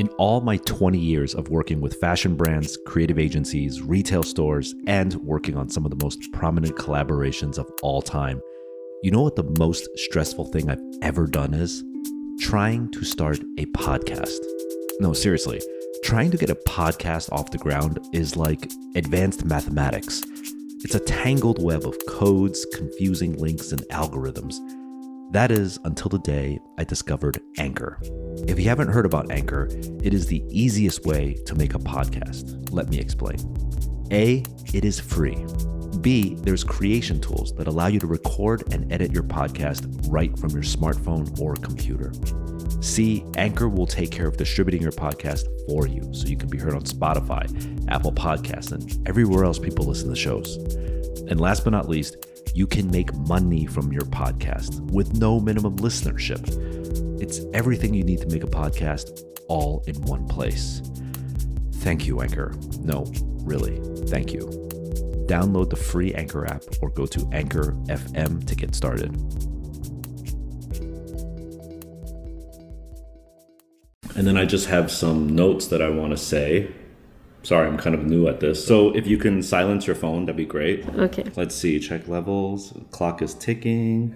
In all my 20 years of working with fashion brands, creative agencies, retail stores, and working on some of the most prominent collaborations of all time, you know what the most stressful thing I've ever done is? Trying to start a podcast. No, seriously, trying to get a podcast off the ground is like advanced mathematics. It's a tangled web of codes, confusing links, and algorithms. That is until the day I discovered Anchor. If you haven't heard about Anchor, it is the easiest way to make a podcast. Let me explain. A, it is free. B, there's creation tools that allow you to record and edit your podcast right from your smartphone or computer. C, Anchor will take care of distributing your podcast for you, so you can be heard on Spotify, Apple Podcasts, and everywhere else people listen to shows. And last but not least, you can make money from your podcast with no minimum listenership. It's everything you need to make a podcast all in one place. Thank you, Anchor. No, really, thank you. Download the free Anchor app or go to Anchor FM to get started. And then I just have some notes that I want to say. Sorry, I'm kind of new at this. So if you can silence your phone, that'd be great. Okay. Let's see. Check levels. Clock is ticking.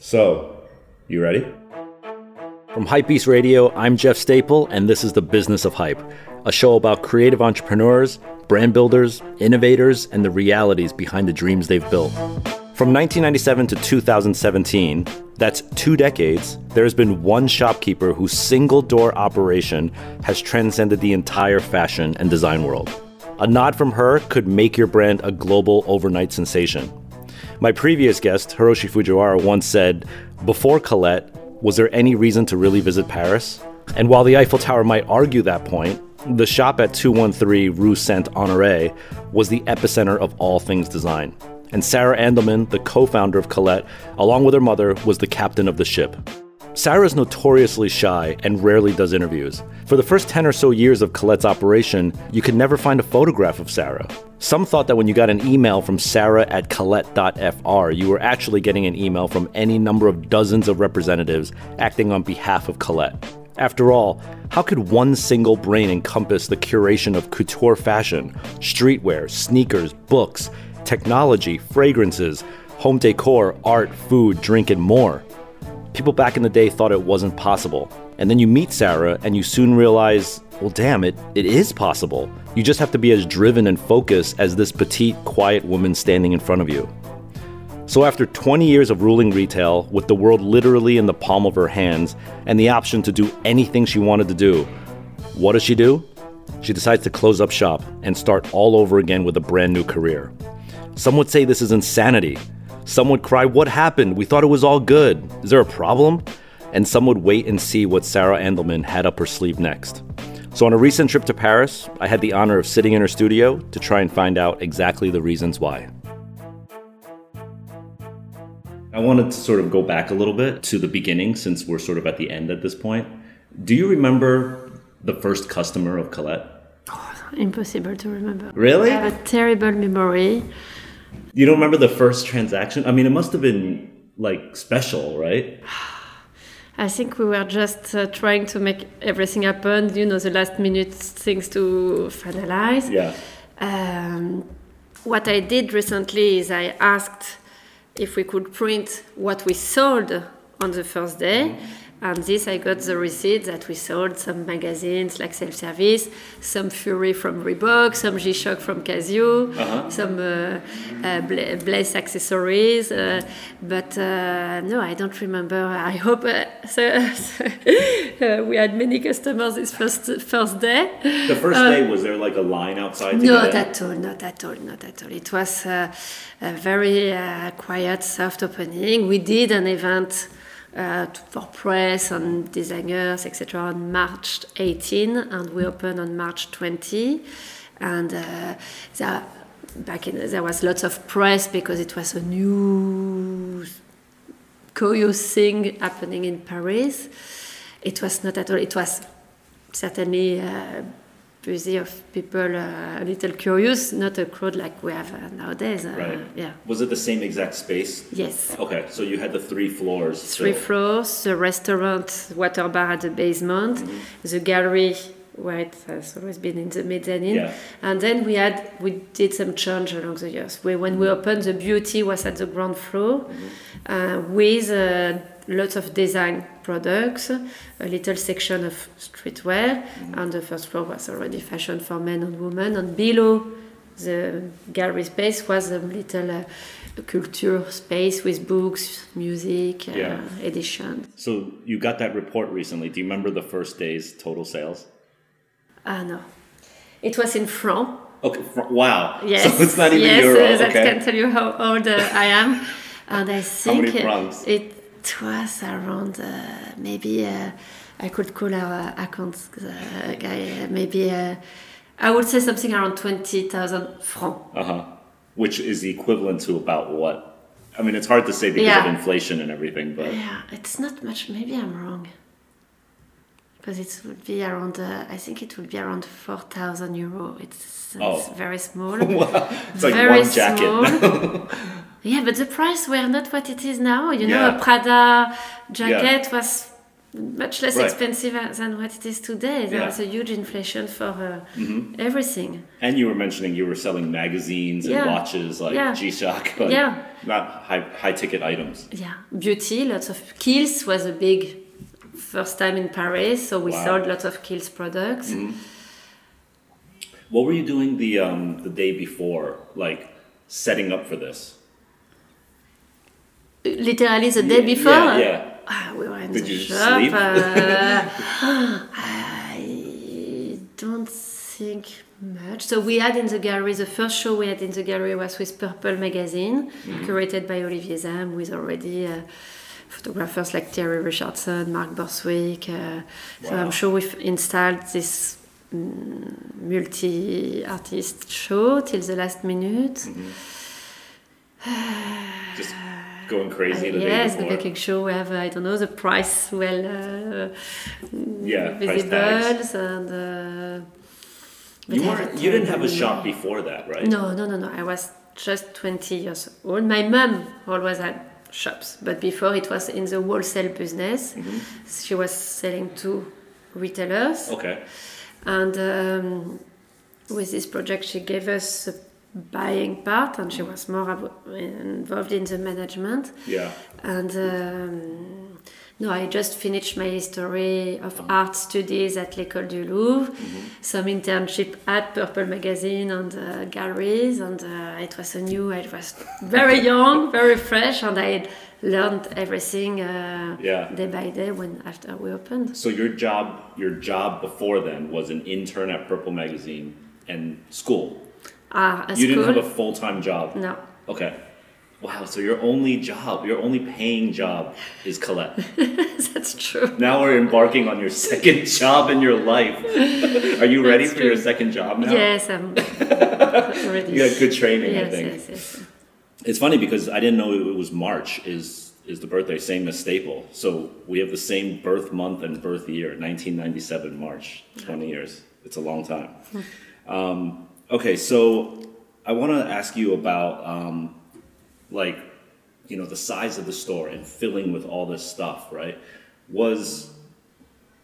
So, you ready? From Hypebeast Radio, I'm Jeff Staple, and this is The Business of Hype, a show about creative entrepreneurs, brand builders, innovators, and the realities behind the dreams they've built. From 1997 to 2017, that's 2 decades, there has been one shopkeeper whose single-door operation has transcended the entire fashion and design world. A nod from her could make your brand a global overnight sensation. My previous guest, Hiroshi Fujiwara, once said, "Before Colette, was there any reason to really visit Paris?" And while the Eiffel Tower might argue that point, the shop at 213 Rue Saint Honoré was the epicenter of all things design. And Sarah Andelman, the co-founder of Colette, along with her mother, was the captain of the ship. Sarah is notoriously shy and rarely does interviews. For the first 10 or so years of Colette's operation, you could never find a photograph of Sarah. Some thought that when you got an email from sarah@colette.fr, you were actually getting an email from any number of dozens of representatives acting on behalf of Colette. After all, how could one single brain encompass the curation of couture fashion, streetwear, sneakers, books, technology, fragrances, home decor, art, food, drink, and more? People back in the day thought it wasn't possible. And then you meet Sarah and you soon realize, well, damn, it is possible. You just have to be as driven and focused as this petite, quiet woman standing in front of you. So after 20 years of ruling retail, with the world literally in the palm of her hands and the option to do anything she wanted to do, what does she do? She decides to close up shop and start all over again with a brand new career. Some would say this is insanity. Some would cry, "What happened? We thought it was all good. Is there a problem?" And some would wait and see what Sarah Andelman had up her sleeve next. So on a recent trip to Paris, I had the honor of sitting in her studio to try and find out exactly the reasons why. I wanted to sort of go back a little bit to the beginning, since we're sort of at the end at this point. Do you remember the first customer of Colette? Oh, impossible to remember. Really? I have a terrible memory. You don't remember the first transaction? I mean, it must have been, like, special, right? I think we were just trying to make everything happen, you know, the last minute things to finalize. Yeah. What I did recently is I asked if we could print what we sold on the first day. And this, I got the receipt that we sold some magazines like Self Service, some Fury from Reebok, some G-Shock from Casio, some Blaze accessories. But no, I don't remember. I hope we had many customers this first day. The first day, was there like a line outside? Not at all. It was a very quiet, soft opening. We did an event for press and designers, etc., on March 18, and we opened on March 20. And there was lots of press because it was a new curious thing happening in Paris. It was not at all. It was certainly busy of people a little curious, not a crowd like we have nowadays. Right. Yeah. Was it the same exact space? Yes. Okay, so you had the three floors. Three floors, the restaurant, water bar at the basement, mm-hmm. the gallery where it has always been in the mezzanine, yeah. and then we did some change along the years. When we opened, the beauty was at the ground floor, mm-hmm. With lots of design products, a little section of streetwear, mm-hmm. and the first floor was already fashion for men and women, and below the gallery space was a little culture space with books, music, editions. So you got that report recently. Do you remember the first day's total sales? No. It was in francs. Okay, wow. Yes. So it's not even euro. Yes, that okay. can tell you how old I am. And I think it was around maybe, I could call our accounts guy, maybe I would say something around 20,000 francs. Uh-huh. Which is equivalent to about what? I mean, it's hard to say because of inflation and everything, but... Yeah, it's not much. Maybe I'm wrong. Because it would be around, I think it would be around 4,000 euro. It's very small. It's like very one jacket. Yeah, but the price were not what it is now. You know, a Prada jacket was much less expensive than what it is today. There was a huge inflation for everything. And you were mentioning you were selling magazines and watches like G-Shock, but not high ticket items. Yeah, beauty, lots of Kiehl's was a big... First time in Paris, so we sold lots of Kiehl's products. Mm-hmm. What were you doing the day before, like setting up for this? Literally the day before? Yeah. We were in the shop. Did you sleep? I don't think much. So we had in the gallery, the first show we had in the gallery was with Purple Magazine, mm-hmm. curated by Olivier Zam, with already... photographers like Terry Richardson, Mark Borswick. So I'm sure we've installed this multi-artist show till the last minute. Mm-hmm. Just going crazy the day before. Yes, making sure we have, I don't know, the price visible. Price tags. And, you didn't have a shop before that, right? No. I was just 20 years old. My mom always had shops, but before it was in the wholesale business. Mm-hmm. She was selling to retailers. Okay. And with this project, she gave us the buying part, and she was more involved in the management. Yeah. And I just finished my history of art studies at L'Ecole du Louvre, mm-hmm. some internship at Purple Magazine and galleries, and it was very young, very fresh, and I learned everything day by day after we opened. So your job before then was an intern at Purple Magazine and school? You didn't have a full-time job? No. Okay. Wow, so your only paying job is Colette. That's true. Now we're embarking on your second job in your life. Are you ready for your second job now? Yes, I'm ready. You had good training, I think. Yes. It's funny because I didn't know it was March is the birthday, same as Staple. So we have the same birth month and birth year, 1997 March, 20 years. It's a long time. Okay, so I want to ask you about... like, you know, the size of the store and filling with all this stuff, right?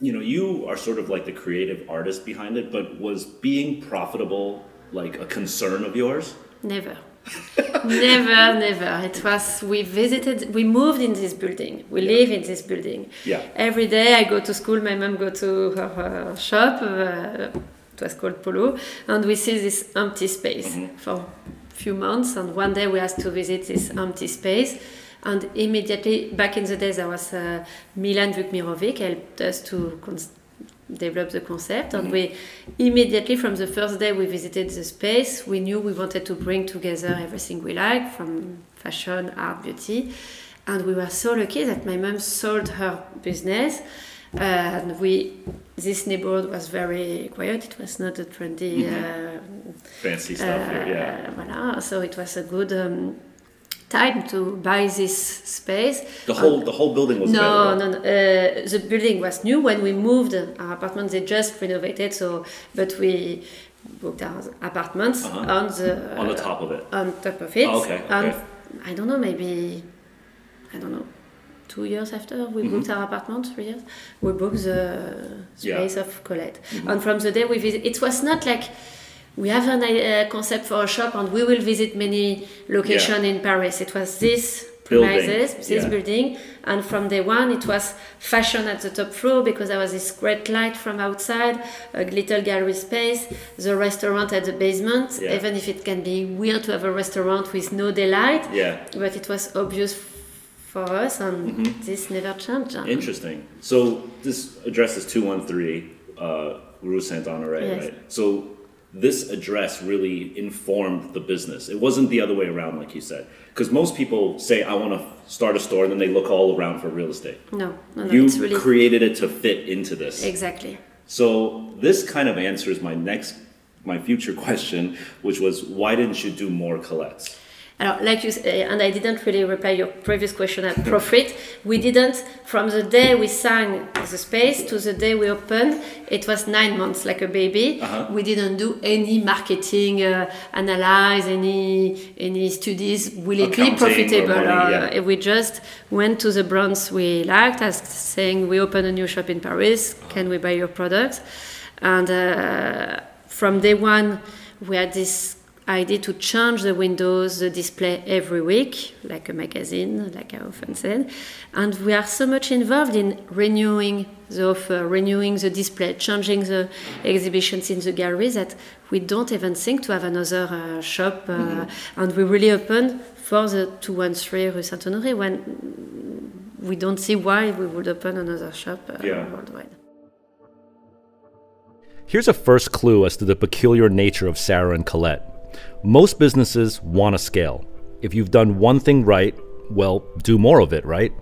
You are sort of like the creative artist behind it, but was being profitable like a concern of yours? Never. It was, we moved in this building. We live in this building. Yeah. Every day I go to school, my mom go to her shop, it was called Polo, and we see this empty space for few months, and one day we asked to visit this empty space, and immediately back in the days there was Milan Vukmirovic helped us to develop the concept, and we immediately from the first day we visited the space we knew we wanted to bring together everything we like from fashion, art, beauty, and we were so lucky that my mom sold her business. And this neighborhood was very quiet. It was not a trendy, fancy stuff here. So it was a good time to buy this space. The whole building was No. The building was new when we moved. Our apartment, they just renovated. But we booked our apartments on the top of it. On top of it. Oh, okay. I don't know. Maybe 2 years after we booked our apartment, 3 years, we booked the space of Colette. Mm-hmm. And from the day we visited, it was not like we have a concept for a shop and we will visit many locations in Paris. It was this premises, this building. And from day one, it was fashion at the top floor because there was this great light from outside, a little gallery space, the restaurant at the basement, even if it can be weird to have a restaurant with no daylight. Yeah. But it was obvious for us, and this never changed. Interesting. So this address is 213 Rue Saint Honoré, right? So this address really informed the business. It wasn't the other way around, like you said, because most people say, "I want to start a store," and then they look all around for real estate. No, you really created it to fit into this. Exactly. So this kind of answers my future question, which was, why didn't you do more Colettes? Like you say, and I didn't really reply your previous question at Profit. We didn't, from the day we signed the space to the day we opened, it was 9 months, like a baby. We didn't do any marketing analyze, any studies. Will it be profitable? We just went to the brands we liked, as saying, we open a new shop in Paris. Can we buy your products? And from day one, we had this idea to change the windows, the display every week, like a magazine, like I often said. And we are so much involved in renewing the offer, renewing the display, changing the exhibitions in the gallery, that we don't even think to have another shop. And we really opened for the 213 Rue Saint Honoré, when we don't see why we would open another shop worldwide. Here's a first clue as to the peculiar nature of Sarah and Colette. Most businesses want to scale. If you've done one thing right, well, do more of it, right?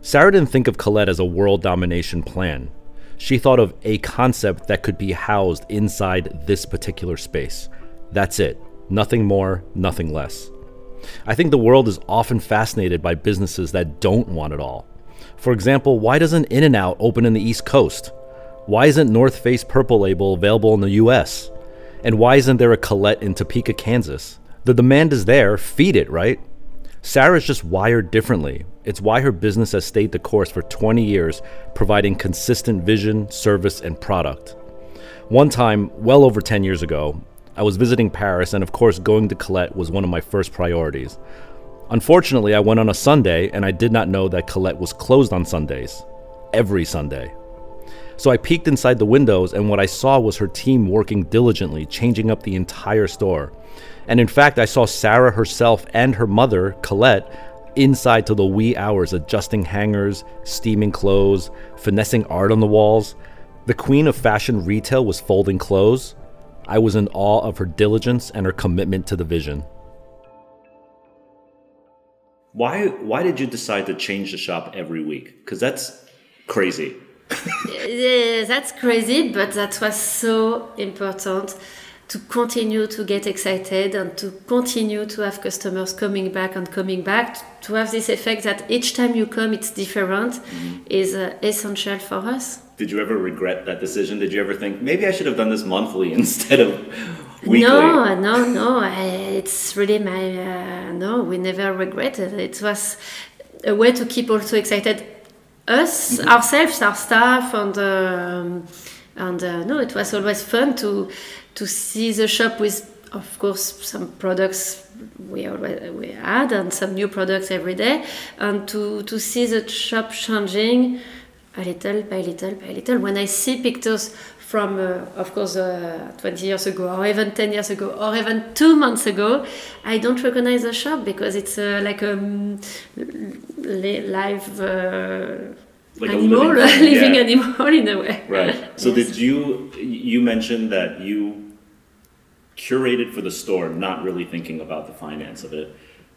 Sarah didn't think of Colette as a world domination plan. She thought of a concept that could be housed inside this particular space. That's it. Nothing more, nothing less. I think the world is often fascinated by businesses that don't want it all. For example, why doesn't In-N-Out open in the East Coast? Why isn't North Face Purple Label available in the US? And why isn't there a Colette in Topeka, Kansas? The demand is there, feed it, right? Sarah's just wired differently. It's why her business has stayed the course for 20 years, providing consistent vision, service, and product. One time, well over 10 years ago, I was visiting Paris, and of course going to Colette was one of my first priorities. Unfortunately, I went on a Sunday, and I did not know that Colette was closed on Sundays. Every Sunday. So I peeked inside the windows, and what I saw was her team working diligently, changing up the entire store. And in fact, I saw Sarah herself and her mother, Colette, inside till the wee hours, adjusting hangers, steaming clothes, finessing art on the walls. The queen of fashion retail was folding clothes. I was in awe of her diligence and her commitment to the vision. Why did you decide to change the shop every week? Because that's crazy. Yeah, that's crazy, but that was so important to continue to get excited and to continue to have customers coming back, to have this effect that each time you come it's different, is essential for us. Did you ever regret that decision? Did you ever think, maybe I should have done this monthly instead of weekly? No. It's really we never regretted. It was a way to keep also excited us, ourselves, our staff, and it was always fun to see the shop with, of course, some products we had and some new products every day, and to see the shop changing a little by little by little. When I see pictures from, of course, 20 years ago, or even 10 years ago, or even 2 months ago, I don't recognize the shop because it's like a live like animal, living animal in a way. Right. So did you mentioned that you curated for the store, not really thinking about the finance of it.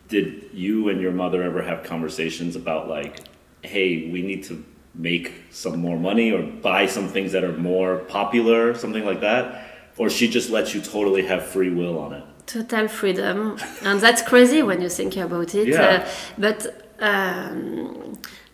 Did you and your mother ever have conversations about like, hey, we need to make some more money or buy some things that are more popular, something like that? Or she just lets you totally have free will on it? Total freedom. And that's crazy when you think about it. Yeah. But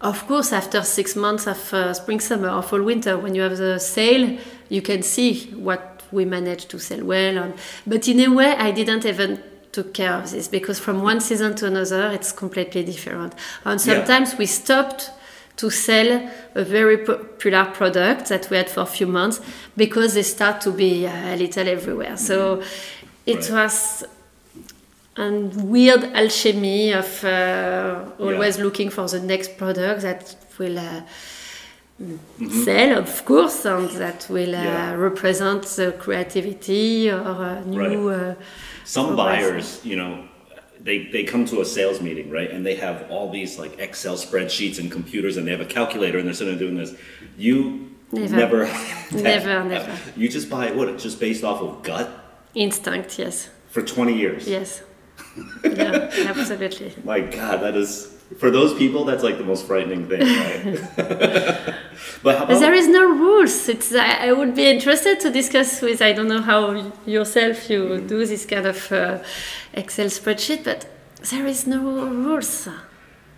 of course, after 6 months of spring, summer, or fall, winter, when you have the sale, you can see what we managed to sell well. But in a way, I didn't even took care of this, because from one season to another, it's completely different. And sometimes we stopped to sell a very popular product that we had for a few months because they start to be a little everywhere. So it was a weird alchemy of always looking for the next product that will sell, of course, and that will represent the creativity or new... Some buyers, you know, they come to a sales meeting, right? And they have all these like Excel spreadsheets and computers, and they have a calculator, and they're sitting there doing this. You never. You just buy what? Just based off of gut? Instinct, yes. For 20 years? Yes. Yeah, absolutely. My God, that is... For those people, that's like the most frightening thing, right? But there is no rules. I would be interested to discuss with, I don't know how yourself you do this kind of Excel spreadsheet, but there is no rules.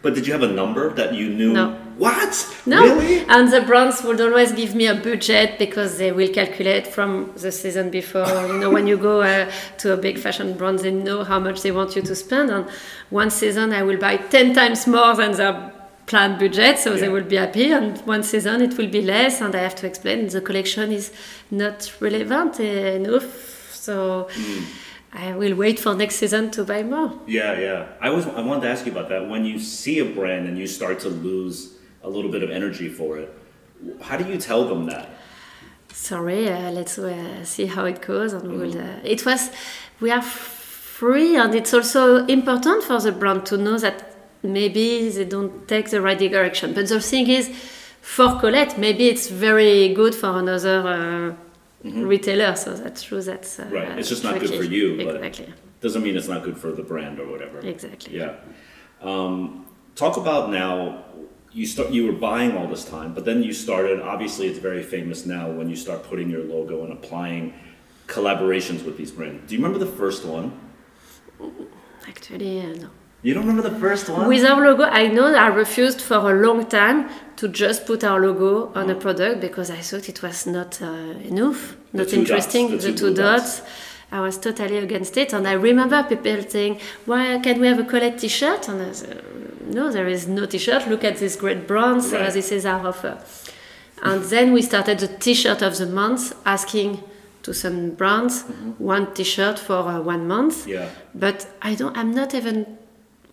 But did you have a number that you knew? No. What? No. Really? And the brands would always give me a budget because they will calculate from the season before. You know, when you go to a big fashion brand, they know how much they want you to spend. And one season I will buy 10 times more than their planned budget, so they will be happy. And one season it will be less, and I have to explain the collection is not relevant enough. So... I will wait for next season to buy more. Yeah. I wanted to ask you about that. When you see a brand and you start to lose a little bit of energy for it, how do you tell them that? Sorry, let's see how it goes, and we'll. We are free, and it's also important for the brand to know that maybe they don't take the right direction. But the thing is, for Colette, maybe it's very good for another. Retailer, so that's true. That's right. It's just tricky. Not good for you, but it doesn't mean it's not good for the brand or whatever. Exactly. Yeah. Talk about now. You were buying all this time, but then you started. Obviously, it's very famous now when you start putting your logo and applying collaborations with these brands. Do you remember the first one? Actually, no. You don't remember the first one? With our logo, I know I refused for a long time to just put our logo on a product because I thought it was not enough, not interesting, the two dots. I was totally against it. And I remember people saying, why can't we have a Colette t-shirt? And I said, no, there is no t-shirt. Look at this great brand. Right. This is our offer. And then we started the t-shirt of the month, asking to some brands, one t-shirt for 1 month. Yeah. But I'm not even...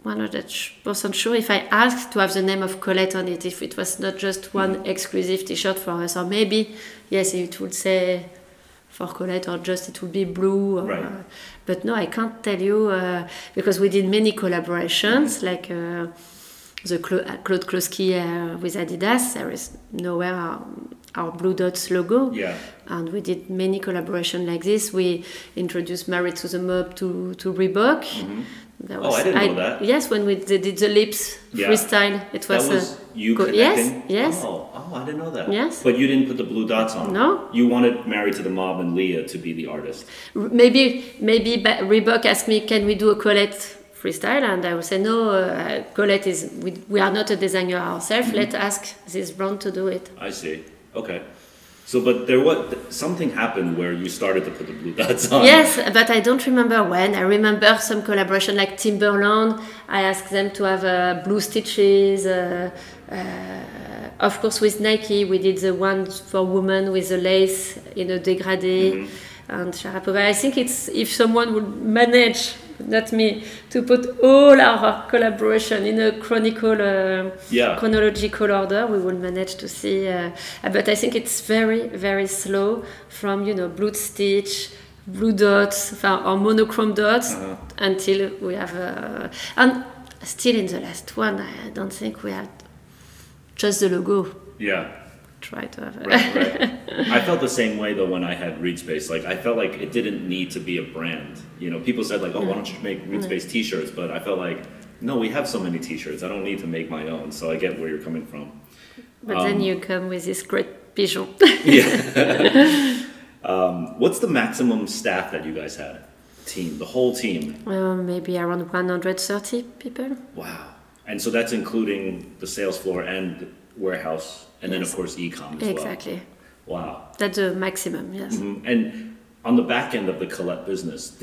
100% sure if I asked to have the name of Colette on it, if it was not just one exclusive t-shirt for us, or maybe yes it would say for Colette, or just it would be blue, or, but no, I can't tell you because we did many collaborations like the Claude Closky with Adidas. There is nowhere our Blue Dots logo, and we did many collaborations like this. We introduced Married to the Mob to Reebok. That was, I didn't know that. Yes, when they did the lips freestyle, it was... That was you connecting? Yes. Oh, I didn't know that. Yes. But you didn't put the blue dots on. No. You wanted Married to the Mob and Leah to be the artist. Maybe Reebok asked me, can we do a Colette freestyle? And I would say, no, Colette is... We are not a designer ourselves. Let's ask this brand to do it. I see. Okay. So, but there was something happened where you started to put the blue dots on. Yes, but I don't remember when. I remember some collaboration like Timberland. I asked them to have blue stitches. Of course, with Nike, we did the one for women with the lace in a dégradé. And Sharapova. I think it's if someone would manage, not me, to put all our collaboration in a chronological order, we will manage to see. But I think it's very, very slow from blue stitch, blue dots, or monochrome dots until we have. And still in the last one, I don't think we had just the logo. Yeah. Try to have it. Right. I felt the same way though when I had ReadSpace. Like I felt like it didn't need to be a brand. You know, people said like, "Oh, why don't you make ReadSpace T-shirts?" But I felt like, no, we have so many T-shirts. I don't need to make my own. So I get where you're coming from. But then you come with this great pigeon. What's the maximum staff that you guys had? team, the whole team? Maybe around 130 people. Wow. And so that's including the sales floor and the warehouse, and yes. then, of course, e-com as exactly. well. Exactly. Wow. That's the maximum, yes. Mm-hmm. And on the back end of the Colette business,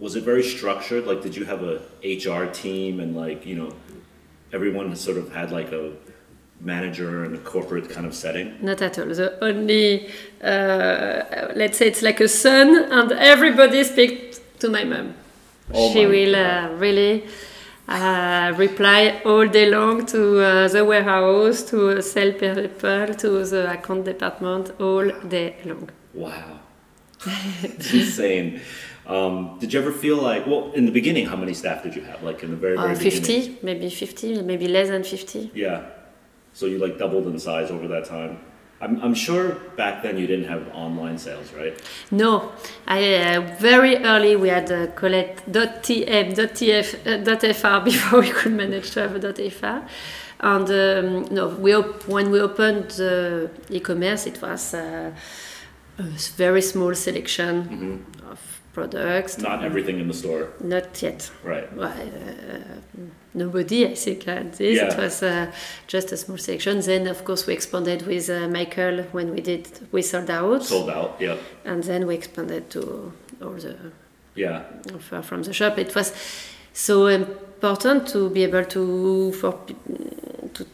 was it very structured? Like, did you have a HR team and, like, you know, everyone sort of had, like, a manager and a corporate kind of setting? Not at all. The only, let's say it's like a son, and everybody speaks to my mom. Oh, she will really... reply all day long to the warehouse, to sell people, to the account department, all day long. Wow. It's insane. Did you ever feel like, well, in the beginning, how many staff did you have? Like in the very, very 50, beginning? Maybe 50, maybe less than 50. Yeah. So you like doubled in size over that time. I'm sure back then you didn't have online sales, right? No, very early we had Colette.tm, .tf, .fr before we could manage to have a .fr. And no, when we opened e-commerce, it was a very small selection mm-hmm. of products. Not everything in the store. Not yet. Right. Well, nobody, I think, had this. Yeah. It was just a small section. Then, of course, we expanded with Michael when we sold out. Sold out, yeah. And then we expanded to all the offer from the shop. It was so important to be able to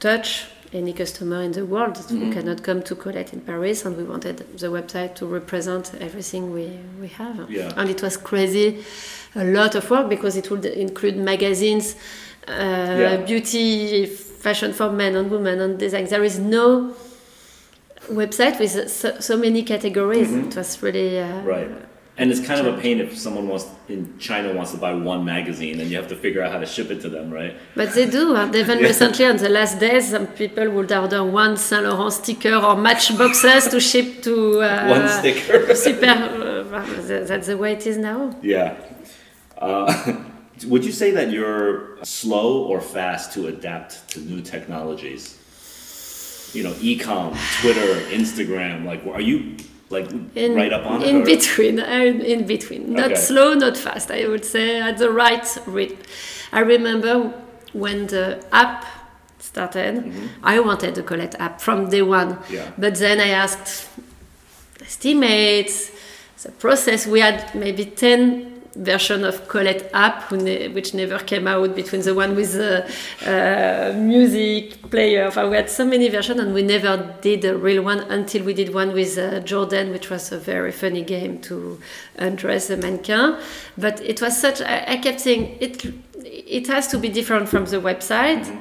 touch any customer in the world. Mm-hmm. We cannot come to Colette in Paris, and we wanted the website to represent everything we have. Yeah. And it was crazy, a lot of work, because it would include magazines, beauty, fashion for men and women and design. There is no website with so many categories. Mm-hmm. It was really... right. And it's kind of a pain if someone in China wants to buy one magazine and you have to figure out how to ship it to them, right? But they do. Even recently, on the last days, some people would order one Saint Laurent sticker or matchboxes to ship to... one sticker. Super, that's the way it is now. Yeah. Would you say that you're slow or fast to adapt to new technologies? You know, e-com, Twitter, Instagram, like, are you... Like right up on it? In between. Not slow, not fast. I would say at the right rate. I remember when the app started, mm-hmm. I wanted the Colette app from day one. Yeah. But then I asked teammates, the process. We had maybe 10 versions of Colette app, which never came out, between the one with the music player. We had so many versions, and we never did a real one until we did one with Jordan, which was a very funny game to undress the mannequin. But it was such... I kept saying, it has to be different from the website. Mm-hmm.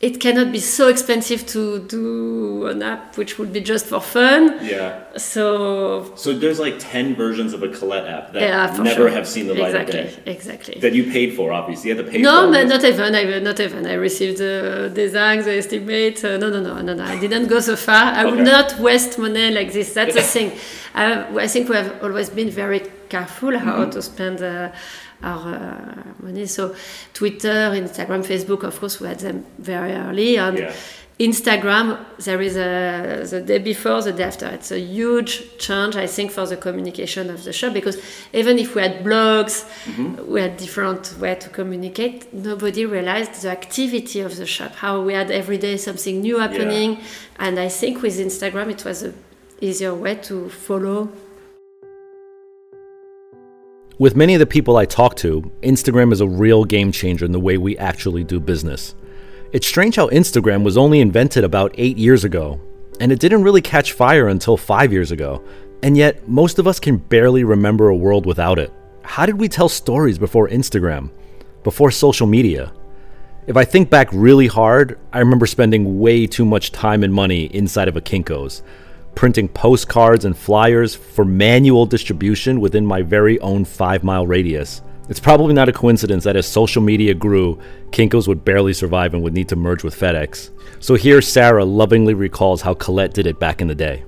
It cannot be so expensive to do an app which would be just for fun. Yeah. So there's like 10 versions of a Colette app that never have seen the light of day. Exactly. That you paid for, obviously. You had to pay for it. No, but not even. I received the designs, the estimate. No. I didn't go so far. I would not waste money like this. That's the thing. I think we have always been very careful how mm-hmm. to spend our money. So Twitter, Instagram, Facebook, of course, we had them very early. And Instagram, there is the day before, the day after. It's a huge change, I think, for the communication of the shop, because even if we had blogs, mm-hmm. we had different way to communicate, nobody realized the activity of the shop, how we had every day something new happening. Yeah. And I think with Instagram, it was an easier way to follow. With many of the people I talk to, Instagram is a real game changer in the way we actually do business. It's strange how Instagram was only invented about 8 years ago, and it didn't really catch fire until 5 years ago, and yet most of us can barely remember a world without it. How did we tell stories before Instagram, before social media? If I think back really hard, I remember spending way too much time and money inside of a Kinko's, printing postcards and flyers for manual distribution within my very own 5-mile radius. It's probably not a coincidence that as social media grew, Kinko's would barely survive and would need to merge with FedEx. So here Sarah lovingly recalls how Colette did it back in the day.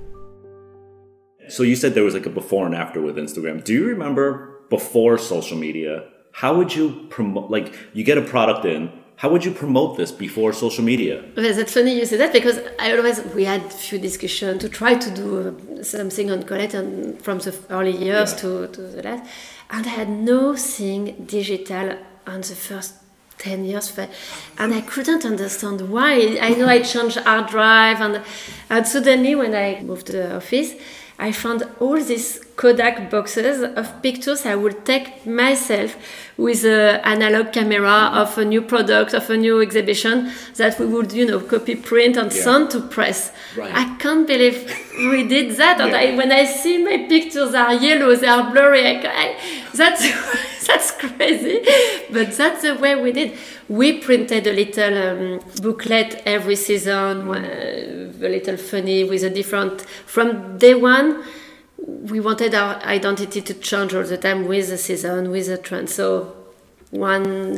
So you said there was like a before and after with Instagram. Do you remember before social media, how would you promote, like you get a product in, How would you promote this before social media? Well, that's funny you say that, because we had a few discussions to try to do something on Colette and from the early years to the last. And I had nothing digital on the first 10 years. And I couldn't understand why. I know I changed hard drive. And suddenly when I moved to the office, I found all these Kodak boxes of pictures I would take myself with an analog camera of a new product, of a new exhibition that we would, copy, print and send to press. Right. I can't believe we did that. And when I see my pictures are yellow, they are blurry. That's crazy. But that's the way we did. We printed a little booklet every season, a little funny with a different... From day one, we wanted our identity to change all the time with the season, with the trend. So one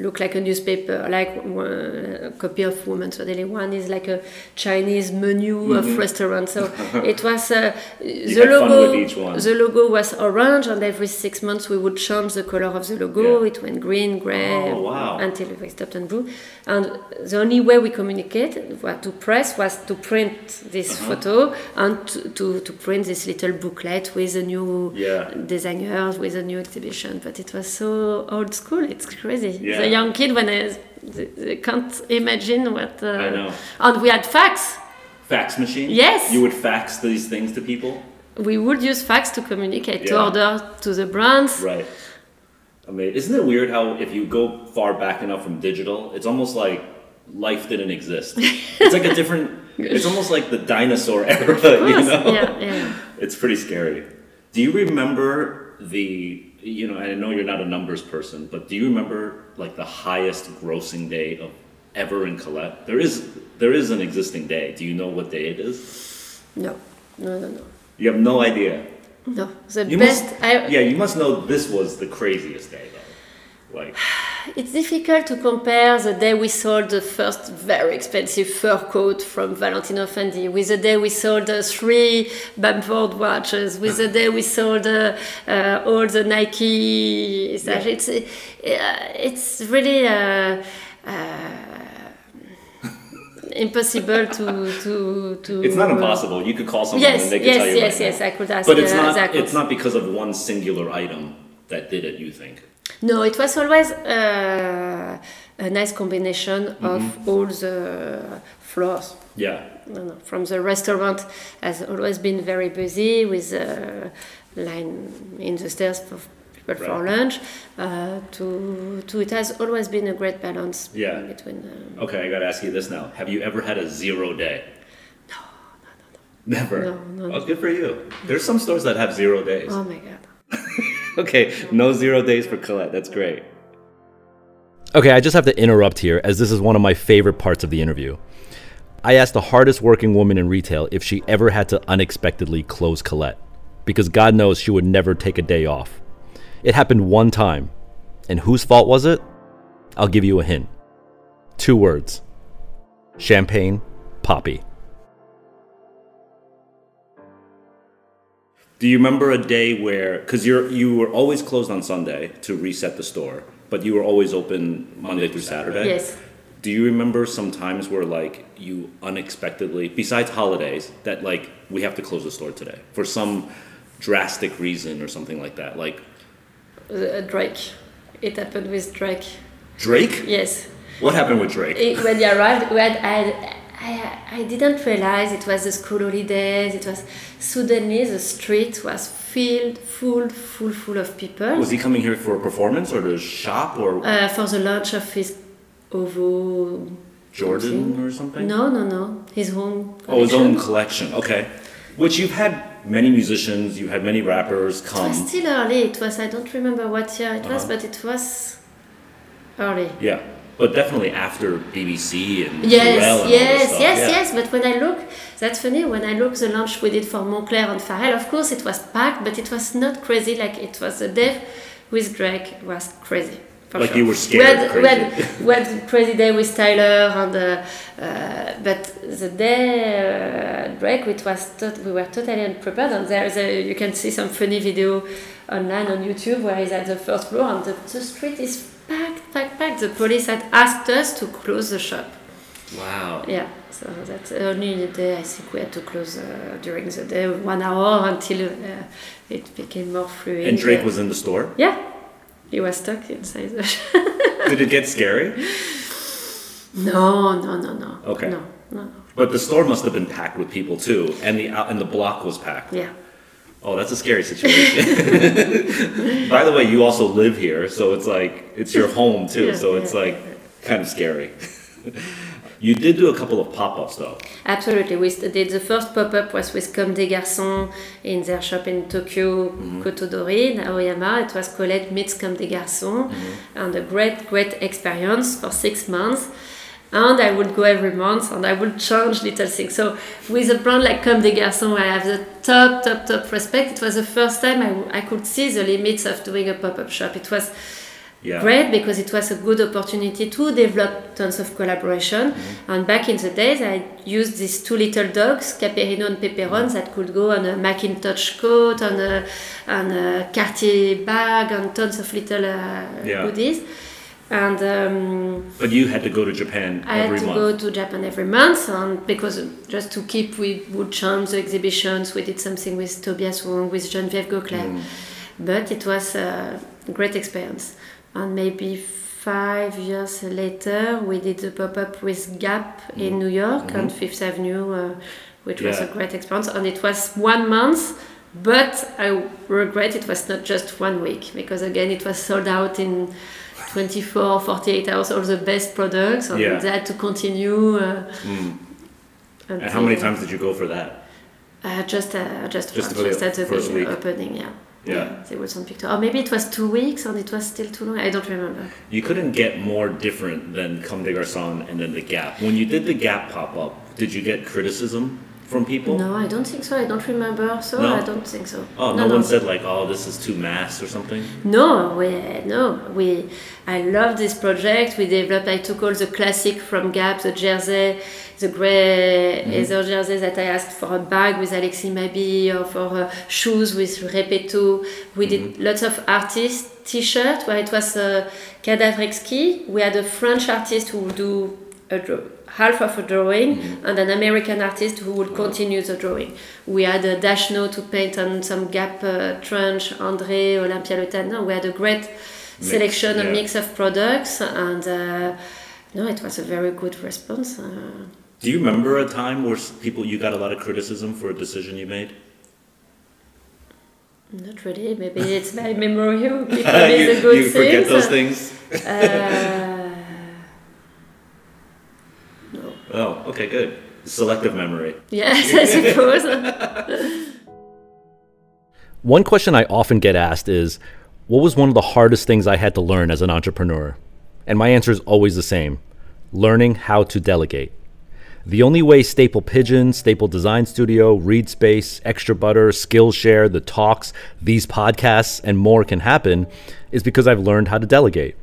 look like a newspaper, like a copy of Women's Daily. One is like a Chinese menu of restaurants. So it was the logo was orange, and every 6 months we would change the color of the logo. It went green, gray, until we stopped on blue. And the only way we communicated to press was to print this photo and to print this little booklet with a new designer, with a new exhibition. But it was so old school, it's crazy. Yeah. The young kid, they can't imagine what. I know. And we had fax. Fax machine? Yes. You would fax these things to people? We would use fax to communicate, to order to the brands. Right. I mean, isn't it weird how if you go far back enough from digital, it's almost like life didn't exist. It's like a different. It's almost like the dinosaur era. Of course. Yeah, yeah. It's pretty scary. Do you remember the? I know you're not a numbers person, but do you remember like the highest grossing day of ever in Colette? There is an existing day. Do you know what day it is? No. You have no idea? No. You must know this was the craziest day though. Like it's difficult to compare the day we sold the first very expensive fur coat from Valentino Fendi with the day we sold 3 Bamford watches, with the day we sold all the Nike stuff. Yeah. It's really impossible to. It's not impossible. You could call someone and they could tell you. Yes, I could ask. But it's not. It's not because of one singular item that did it. You think? No, it was always a nice combination of all the floors. Yeah. No, from the restaurant has always been very busy with a line in the stairs for people for lunch. To it has always been a great balance between. Okay, I got to ask you this now. Have you ever had a zero day? No. Never? No. Oh, good for you. There's some stores that have 0 days. Oh my God. Okay, no 0 days for Colette. That's great. Okay, I just have to interrupt here, as this is one of my favorite parts of the interview. I asked the hardest working woman in retail if she ever had to unexpectedly close Colette, because God knows she would never take a day off. It happened one time. And whose fault was it? I'll give you a hint. 2 words. Champagne Poppy. Do you remember a day where, because you were always closed on Sunday to reset the store, but you were always open Monday through Saturday? Yes. Do you remember some times where like you unexpectedly, besides holidays, that like we have to close the store today for some drastic reason or something like that? Like Drake. It happened with Drake. Drake? Yes. What happened with Drake? When he arrived, I didn't realize it was the school holidays. It was suddenly the street was filled, full of people. Was he coming here for a performance or the shop or? For the launch of his OVO. Jordan something. Or something? No. His own collection. Oh, his own collection. Okay. Which you've had many musicians, you had many rappers come. It was still early. It was, I don't remember what year it was, but it was early. Yeah. But definitely after BBC and Pharrell and all stuff. Yes. But when I look, that's funny, the launch we did for Montclair and Pharrell, of course it was packed, but it was not crazy like it was. The day with Drake was crazy. Like sure. You were scared we had crazy day with Tyler, and but the day Drake, we were totally unprepared. And you can see some funny video online on YouTube where he's at the first floor and the street is packed. fact, the police had asked us to close the shop. Wow. Yeah. So that's only the day, I think we had to close during the day, 1 hour until it became more fluid. And Drake was in the store? Yeah. He was stuck inside the shop. Did it get scary? No. Okay. No. But the store must have been packed with people too, and the block was packed. Yeah. Oh, that's a scary situation. By the way, you also live here, so it's like, it's your home too, kind of scary. You did do a couple of pop-ups though. Absolutely. We did the first pop-up was with Comme des Garçons in their shop in Tokyo, mm-hmm. Kotodori, Aoyama. It was Colette meets Comme des Garçons, mm-hmm. and a great, great experience for 6 months. And I would go every month and I would change little things. So with a brand like Comme des Garçons, where I have the top respect, it was the first time I could see the limits of doing a pop-up shop. It was great because it was a good opportunity to develop tons of collaboration. Mm-hmm. And back in the days, I used these two little dogs, Caperino and Pepperon, that could go on a Macintosh coat, on a Cartier bag, and tons of little goodies. And but you had to go to Japan every month. I had to go to Japan every month, and because just to keep, we would change the exhibitions. We did something with Tobias Wong, with Geneviève Gauclair, but it was a great experience. And maybe 5 years later, we did a pop-up with GAP in New York on Fifth Avenue, which was a great experience. And it was 1 month. But I regret it was not just 1 week, because again, it was sold out in 24, 48 hours, all the best products, and they had to continue. And how many times did you go for that? Just at the beginning, opening, Yeah, there was some picture. Or maybe it was 2 weeks and it was still too long. I don't remember. You couldn't get more different than Comme des Garçons and then the Gap. When you did the Gap pop-up, did you get criticism from people? No, I don't think so. I don't remember. I don't think so. Oh, no one said like, oh, this is too mass or something? No, I love this project. We developed, I took all the classic from Gap, the jersey, the grey Heather jersey that I asked for a bag with Alexis Mabi, or for shoes with Repetto. We did lots of artists, t-shirt, where it was Kadavreksky. We had a French artist who would do a draw. Half of a drawing, and an American artist who would continue the drawing. We had a Dashno to paint on some Gap trench, André, Olympia Le Tannin. We had a great selection, a mix of products, and it was a very good response. Do you remember a time where you got a lot of criticism for a decision you made? Not really. Maybe it's my memory. You forget those things. Oh, okay, good. Selective memory. Yes, I suppose. One question I often get asked is, what was one of the hardest things I had to learn as an entrepreneur? And my answer is always the same, learning how to delegate. The only way Staple Pigeon, Staple Design Studio, ReadSpace, Extra Butter, Skillshare, the talks, these podcasts, and more can happen is because I've learned how to delegate.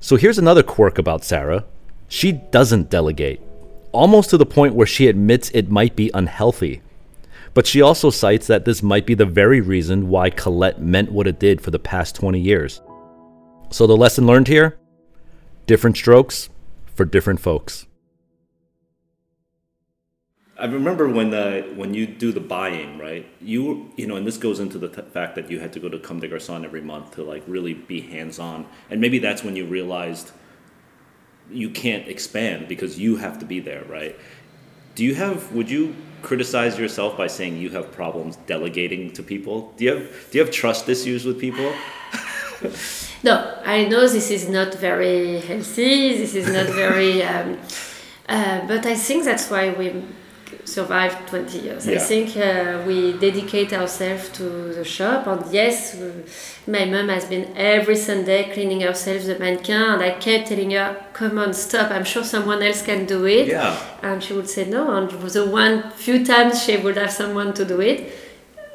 So here's another quirk about Sarah. She doesn't delegate, almost to the point where she admits it might be unhealthy. But she also cites that this might be the very reason why Colette meant what it did for the past 20 years. So the lesson learned here? Different strokes for different folks. I remember when you do the buying, right? You know, and this goes into the fact that you had to go to Comme des Garçons every month to like really be hands-on. And maybe that's when you realized you can't expand because you have to be there, right? Would you criticize yourself by saying you have problems delegating to people? Do you have trust issues with people? No, I know this is not very healthy. This is not very, but I think that's why we survived 20 years. Yeah. I think we dedicate ourselves to the shop, and yes, my mom has been every Sunday cleaning herself the mannequin, and I kept telling her, come on, stop, I'm sure someone else can do it. Yeah. And she would say no, and the one few times she would have someone to do it,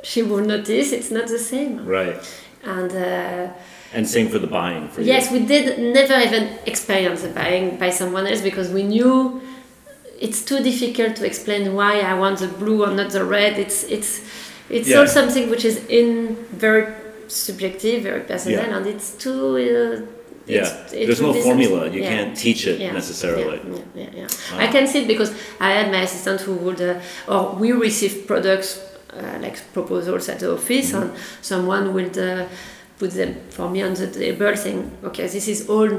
she would notice it's not the same. Right. And same for the buying. Yes, we did never even experience the buying by someone else because we knew it's too difficult to explain why I want the blue and not the red. It's all something which is very subjective, very personal, and it's too There's no formula. You can't teach it necessarily. I can see it because I had my assistant who would, or we received products like proposals at the office, and someone would put them for me on the table, saying, "Okay, this is all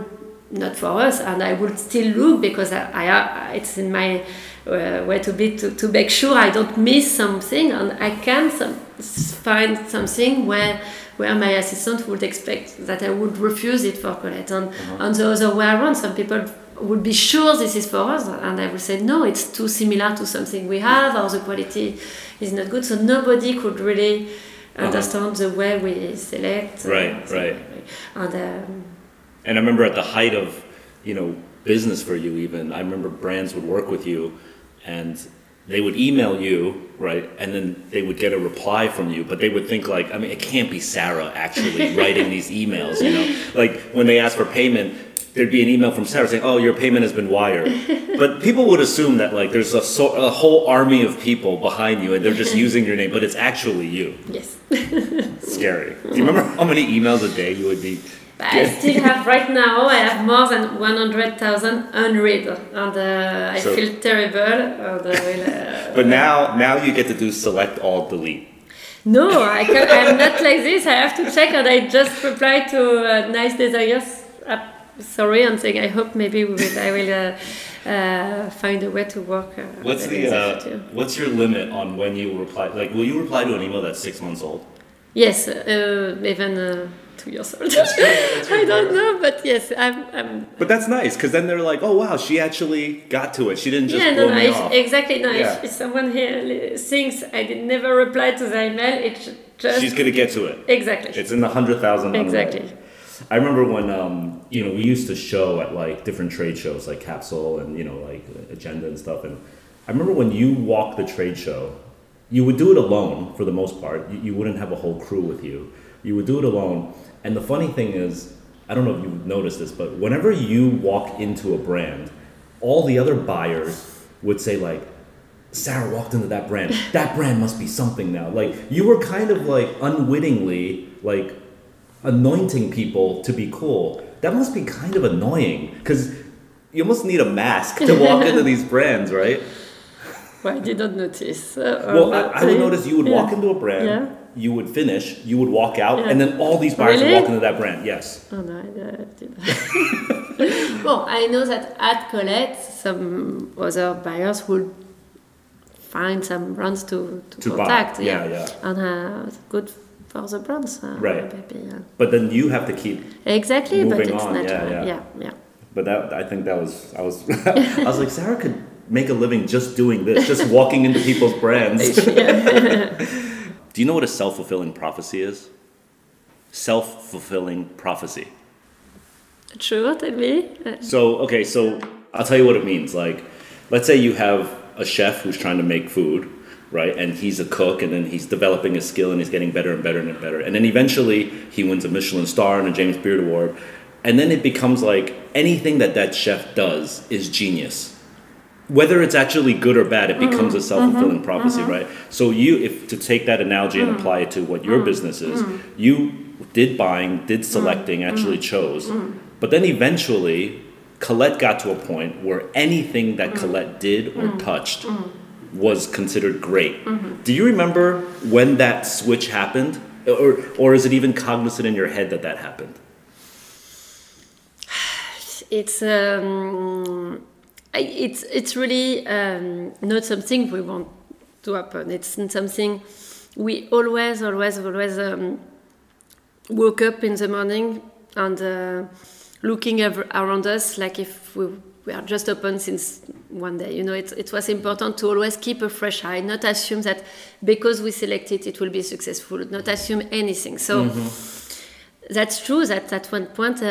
not for us," and I would still look because I it's in my way to be to make sure I don't miss something, and I can find something where my assistant would expect that I would refuse it for Colette, and on the other way around, some people would be sure this is for us, and I would say no, it's too similar to something we have, or the quality is not good. So nobody could really understand the way we select. Right. And I remember at the height of, business for you even, I remember brands would work with you and they would email you, right? And then they would get a reply from you, but they would think like, it can't be Sarah actually writing these emails, Like when they asked for payment, there'd be an email from Sarah saying, "Oh, your payment has been wired." But people would assume that like there's a whole army of people behind you and they're just using your name, but it's actually you. Yes. Scary. Do you remember how many emails a day you would be? I still have right now. I have more than 100,000 unread, and I feel terrible. And I will, but now you get to do select all delete. No, I can't. I'm not like this. I have to check, and I just reply to Nice Desires. Sorry, I'm saying I hope maybe I will find a way to work. What's your limit on when you reply? Like, will you reply to an email that's 6 months old? Yes, even. 2 years old. I don't know, but yes, I'm. But that's nice because then they're like, "Oh wow, she actually got to it. She didn't just blow me off." Exactly. No, if someone here thinks I did never reply to the email, it's just she's gonna get to it. Exactly. It's in the 100,000. Exactly. I remember when we used to show at like different trade shows like Capsule and like Agenda and stuff, and I remember when you walked the trade show, you would do it alone for the most part. You wouldn't have a whole crew with you. You would do it alone. And the funny thing is, I don't know if you've noticed this, but whenever you walk into a brand, all the other buyers would say like, "Sarah walked into that brand. That brand must be something now." Like you were kind of like unwittingly like anointing people to be cool. That must be kind of annoying because you almost need a mask to walk into these brands, right? Well, I didn't notice. I would notice you would walk into a brand. Yeah. You would finish, you would walk out, and then all these buyers would walk into that brand. Yes. Oh no, I did that. Well, I know that at Colette, some other buyers would find some brands to contact. Buy. Yeah. And it's good for the brands. Maybe, yeah. But then you have to keep exactly. Moving but it's on. Natural. Yeah. But that I think that was I was like, Sarah could make a living just doing this, just walking into people's brands. Do you know what a self-fulfilling prophecy is? Self-fulfilling prophecy. True, tell me. So I'll tell you what it means. Like, let's say you have a chef who's trying to make food, right? And he's a cook, and then he's developing a skill, and he's getting better and better and better. And then eventually, he wins a Michelin star and a James Beard Award. And then it becomes like anything that chef does is genius. Whether it's actually good or bad, it becomes a self-fulfilling prophecy, right? So you, if to take that analogy and apply it to what your business is, you did buying, did selecting, actually chose. But then eventually, Colette got to a point where anything that Colette did or touched was considered great. Do you remember when that switch happened? Or is it even cognizant in your head that happened? It's really not something we want to happen. It's not something we always woke up in the morning and looking around us like if we are just open since one day. It was important to always keep a fresh eye, not assume that because we select it will be successful, not assume anything. So that's true that at one point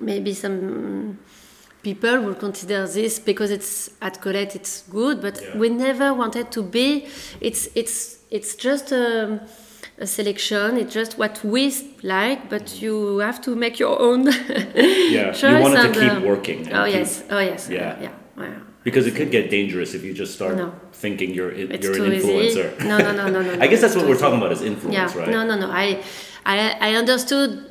maybe some people will consider this because it's at Colette, it's good, but we never wanted to be. It's just a selection. It's just what we like, but you have to make your own choice. You wanted to keep working. Oh yes. Yeah. Because it could get dangerous if you just start thinking you're an influencer. Easy. No. I guess that's what we're talking about is influence, right? No. I understood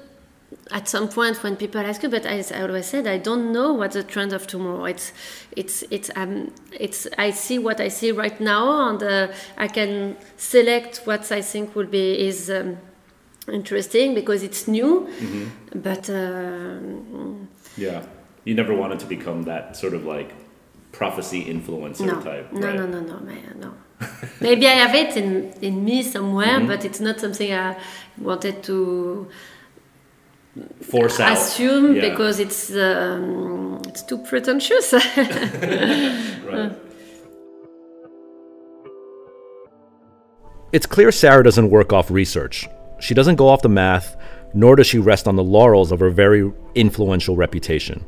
at some point when people ask you, but as I always said, I don't know what the trend of tomorrow. It's I see what I see right now, and I can select what I think will be is interesting because it's new. Mm-hmm. But yeah, you never wanted to become that sort of like prophecy influencer type. No, right? No. Maybe I have it in me somewhere, mm-hmm. but it's not something I wanted to force out. Assume because it's too pretentious. Right. It's clear Sarah doesn't work off research. She doesn't go off the math, nor does she rest on the laurels of her very influential reputation.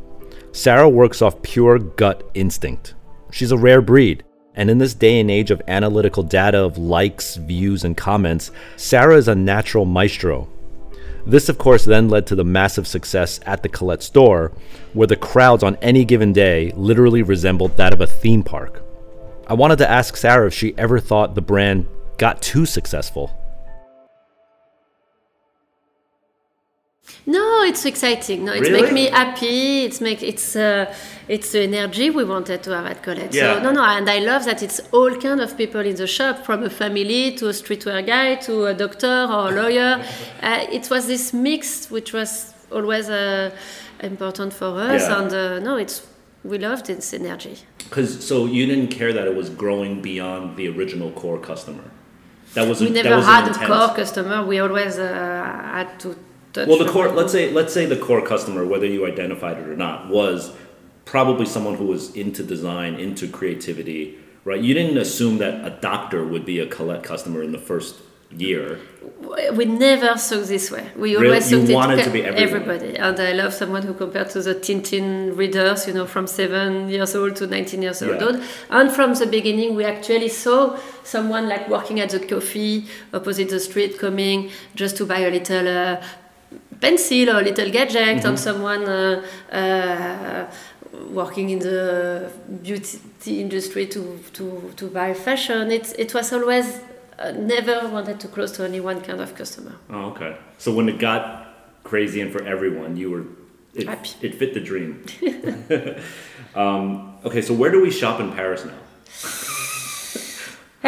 Sarah works off pure gut instinct. She's a rare breed, and in this day and age of analytical data of likes, views, and comments, Sarah is a natural maestro. This, of course, then led to the massive success at the Colette store, where the crowds on any given day literally resembled that of a theme park. I wanted to ask Sarah if she ever thought the brand got too successful. No, it's exciting. No, it's really? Make me happy. It's the energy we wanted to have at Colette. Yeah. So no, and I love that it's all kind of people in the shop, from a family to a streetwear guy to a doctor or a lawyer. It was this mix which was always important for us, and we loved this energy. So you didn't care that it was growing beyond the original core customer. We never had a core customer. We always had to. Well, the core, let's say the core customer, whether you identified it or not, was probably someone who was into design, into creativity, right? You didn't assume that a doctor would be a Colette customer in the first year. We never thought this way. We always thought it to be everybody. And I love someone who compared to the Tintin readers, from 7 years old to 19 years old. And from the beginning, we actually saw someone like working at the coffee opposite the street coming just to buy a little pencil or little gadget, mm-hmm. and someone working in the beauty industry to buy fashion. It was always never wanted to close to only one kind of customer. Oh, okay. So when it got crazy and for everyone, you were happy. It fit the dream. Okay, so where do we shop in Paris now?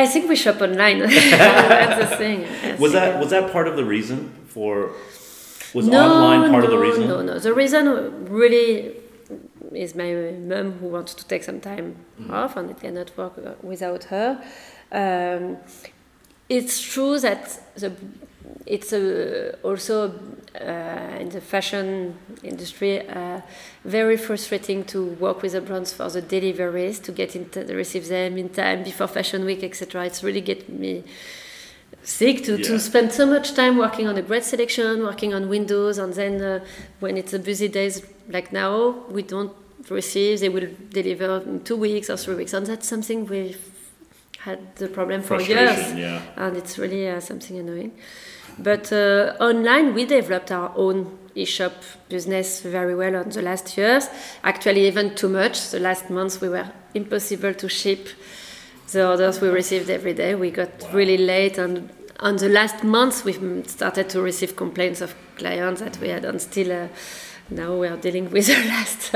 I think we shop online. That's the thing. Was that part of the reason for? Was online part of the reason? No. The reason really is my mom, who wants to take some time off, and it cannot work without her. It's true that it's also in the fashion industry very frustrating to work with the brands for the deliveries, to get to receive them in time before Fashion Week, etc. It's really get me sick to spend so much time working on a bread selection, working on windows, and then when it's a busy days like now, we don't receive, they will deliver in 2 weeks or 3 weeks, and that's something we've had the problem for years, and it's really something annoying. But online, we developed our own e-shop business very well on the last years, actually even too much. The last months we were impossible to ship the orders we received every day. We got really late, and on the last months we started to receive complaints of clients that we had, and still now we are dealing with the last.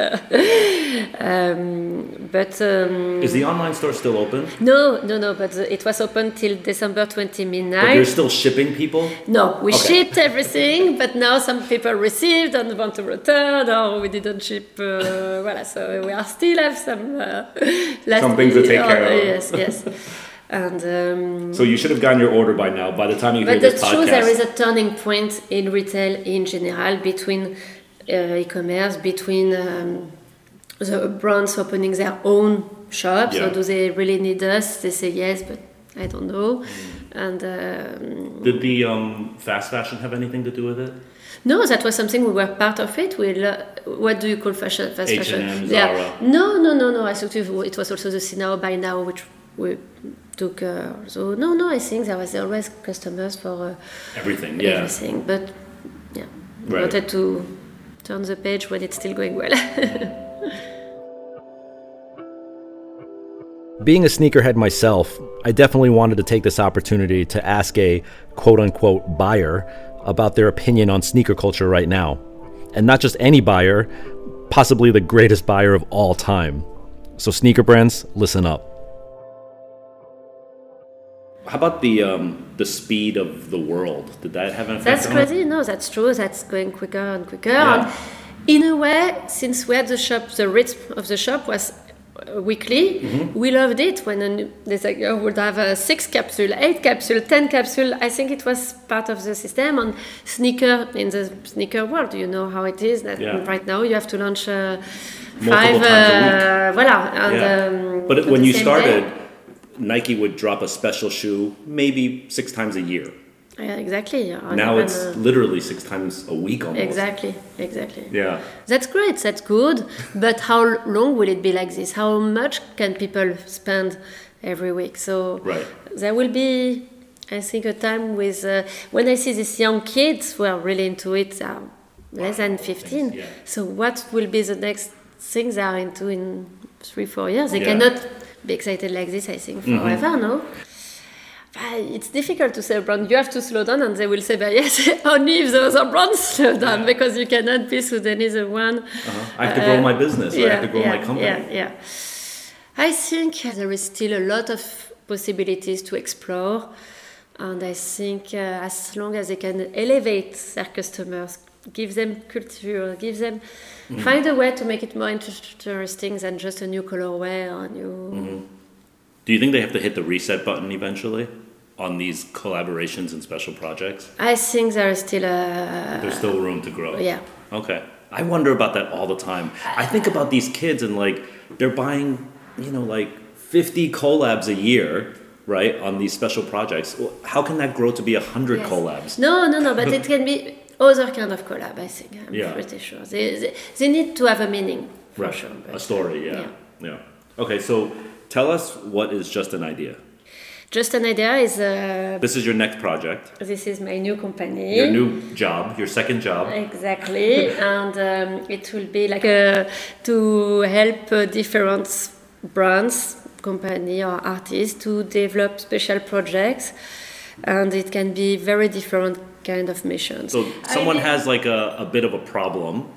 Is the online store still open? No. But it was open till December 20 midnight. But you're still shipping people? No, we shipped everything, but now some people received and want to return, or we didn't ship. So we are still have some some things to take care of. Yes. And so you should have gotten your order by now. By the time you hear this podcast. But it's true, there is a turning point in retail in general between e-commerce, between the brands opening their own shops. So do they really need us? They say yes, but I don't know. And did the fast fashion have anything to do with it? No, that was something we were part of it. What do you call fashion? Fast H&M, fashion? Zara. Yeah. No. I thought it was also the Sinao by now, which we took. I think there was always customers for everything. Yeah. Everything, but we wanted to turn the page when it's still going well. Being a sneakerhead myself, I definitely wanted to take this opportunity to ask a quote-unquote buyer about their opinion on sneaker culture right now. And not just any buyer, possibly the greatest buyer of all time. So sneaker brands, listen up. How about the speed of the world? Did that have an effect on it? That's crazy. No, that's true. That's going quicker and quicker. Yeah. And in a way, since we had the shop, the rhythm of the shop was weekly. Mm-hmm. We loved it when designer would have 6 capsules, 8 capsules, 10 capsules. I think it was part of the system. And in the sneaker world, you know how it is. That right now you have to launch 5 times a week. Voilà. And, yeah. But when you started, Nike would drop a special shoe maybe 6 times a year. Yeah, exactly. Now it's literally 6 times a week almost. Exactly. Yeah. That's great, that's good. But how long will it be like this? How much can people spend every week? So there will be, I think, a time with... when I see these young kids who are really into it, are less than 15. Yeah. So what will be the next things they are into in 3-4 years? They cannot be excited like this, I think, forever, no? It's difficult to say a brand, you have to slow down, and they will say, but yes, only if the other brands slow down, because you cannot be Sudanese the one. I have to grow my business, I have to grow my company. Yeah. I think there is still a lot of possibilities to explore, and I think as long as they can elevate their customers, give them culture, give them find a way to make it more interesting than just a new colorway or a new... Do you think they have to hit the reset button eventually on these collaborations and special projects? I think there's still there's still room to grow. Yeah. Okay. I wonder about that all the time. I think about these kids and like they're buying, 50 collabs a year, right? On these special projects. How can that grow to be 100 collabs? No. But it can be other kind of collab, I think. I'm pretty sure. They need to have a meaning. Right. For sure. A story. Yeah. Okay. So. Tell us what is Just an Idea. Just an Idea is a... This is your next project. This is my new company. Your new job, your second job. Exactly. And it will be like to help different brands, company or artists to develop special projects. And it can be very different kind of missions. So someone has like a bit of a problem,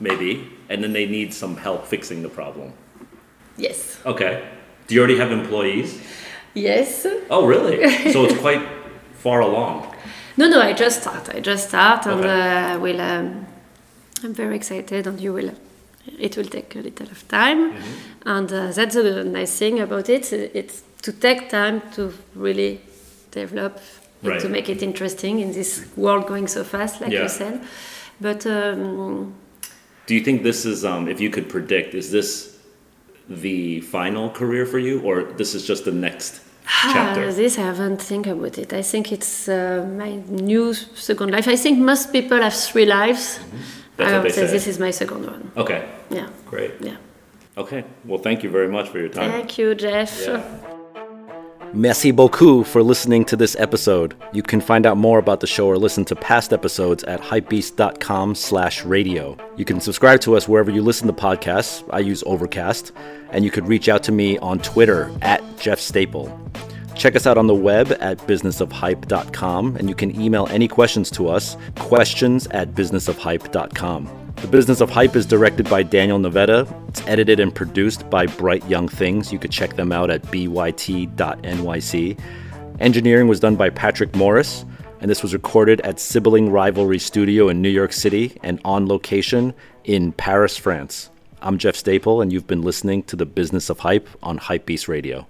maybe, and then they need some help fixing the problem. Yes. Okay. Do you already have employees? Yes. Oh, really? So it's quite far along. No, I just start, and I will. I'm very excited, and you will. It will take a little of time, and that's the nice thing about it. It's to take time to really develop, to make it interesting in this world going so fast, like you said. But do you think this is, if you could predict, is this the final career for you, or this is just the next chapter? This I haven't think about it. I think it's my new second life. I think most people have 3 lives. That's what they say. This is my second one. Okay. Yeah. Great. Yeah. Okay. Well, thank you very much for your time. Thank you, Jeff. Yeah. Merci beaucoup for listening to this episode. You can find out more about the show or listen to past episodes at hypebeast.com/radio. You can subscribe to us wherever you listen to podcasts. I use Overcast. And you could reach out to me on Twitter @JeffStaple. Check us out on the web at businessofhype.com. And you can email any questions to us, questions@businessofhype.com. The Business of Hype is directed by Daniel Navetta. It's edited and produced by Bright Young Things. You could check them out at byt.nyc. Engineering was done by Patrick Morris, and this was recorded at Sibling Rivalry Studio in New York City and on location in Paris, France. I'm Jeff Staple, and you've been listening to The Business of Hype on Hypebeast Radio.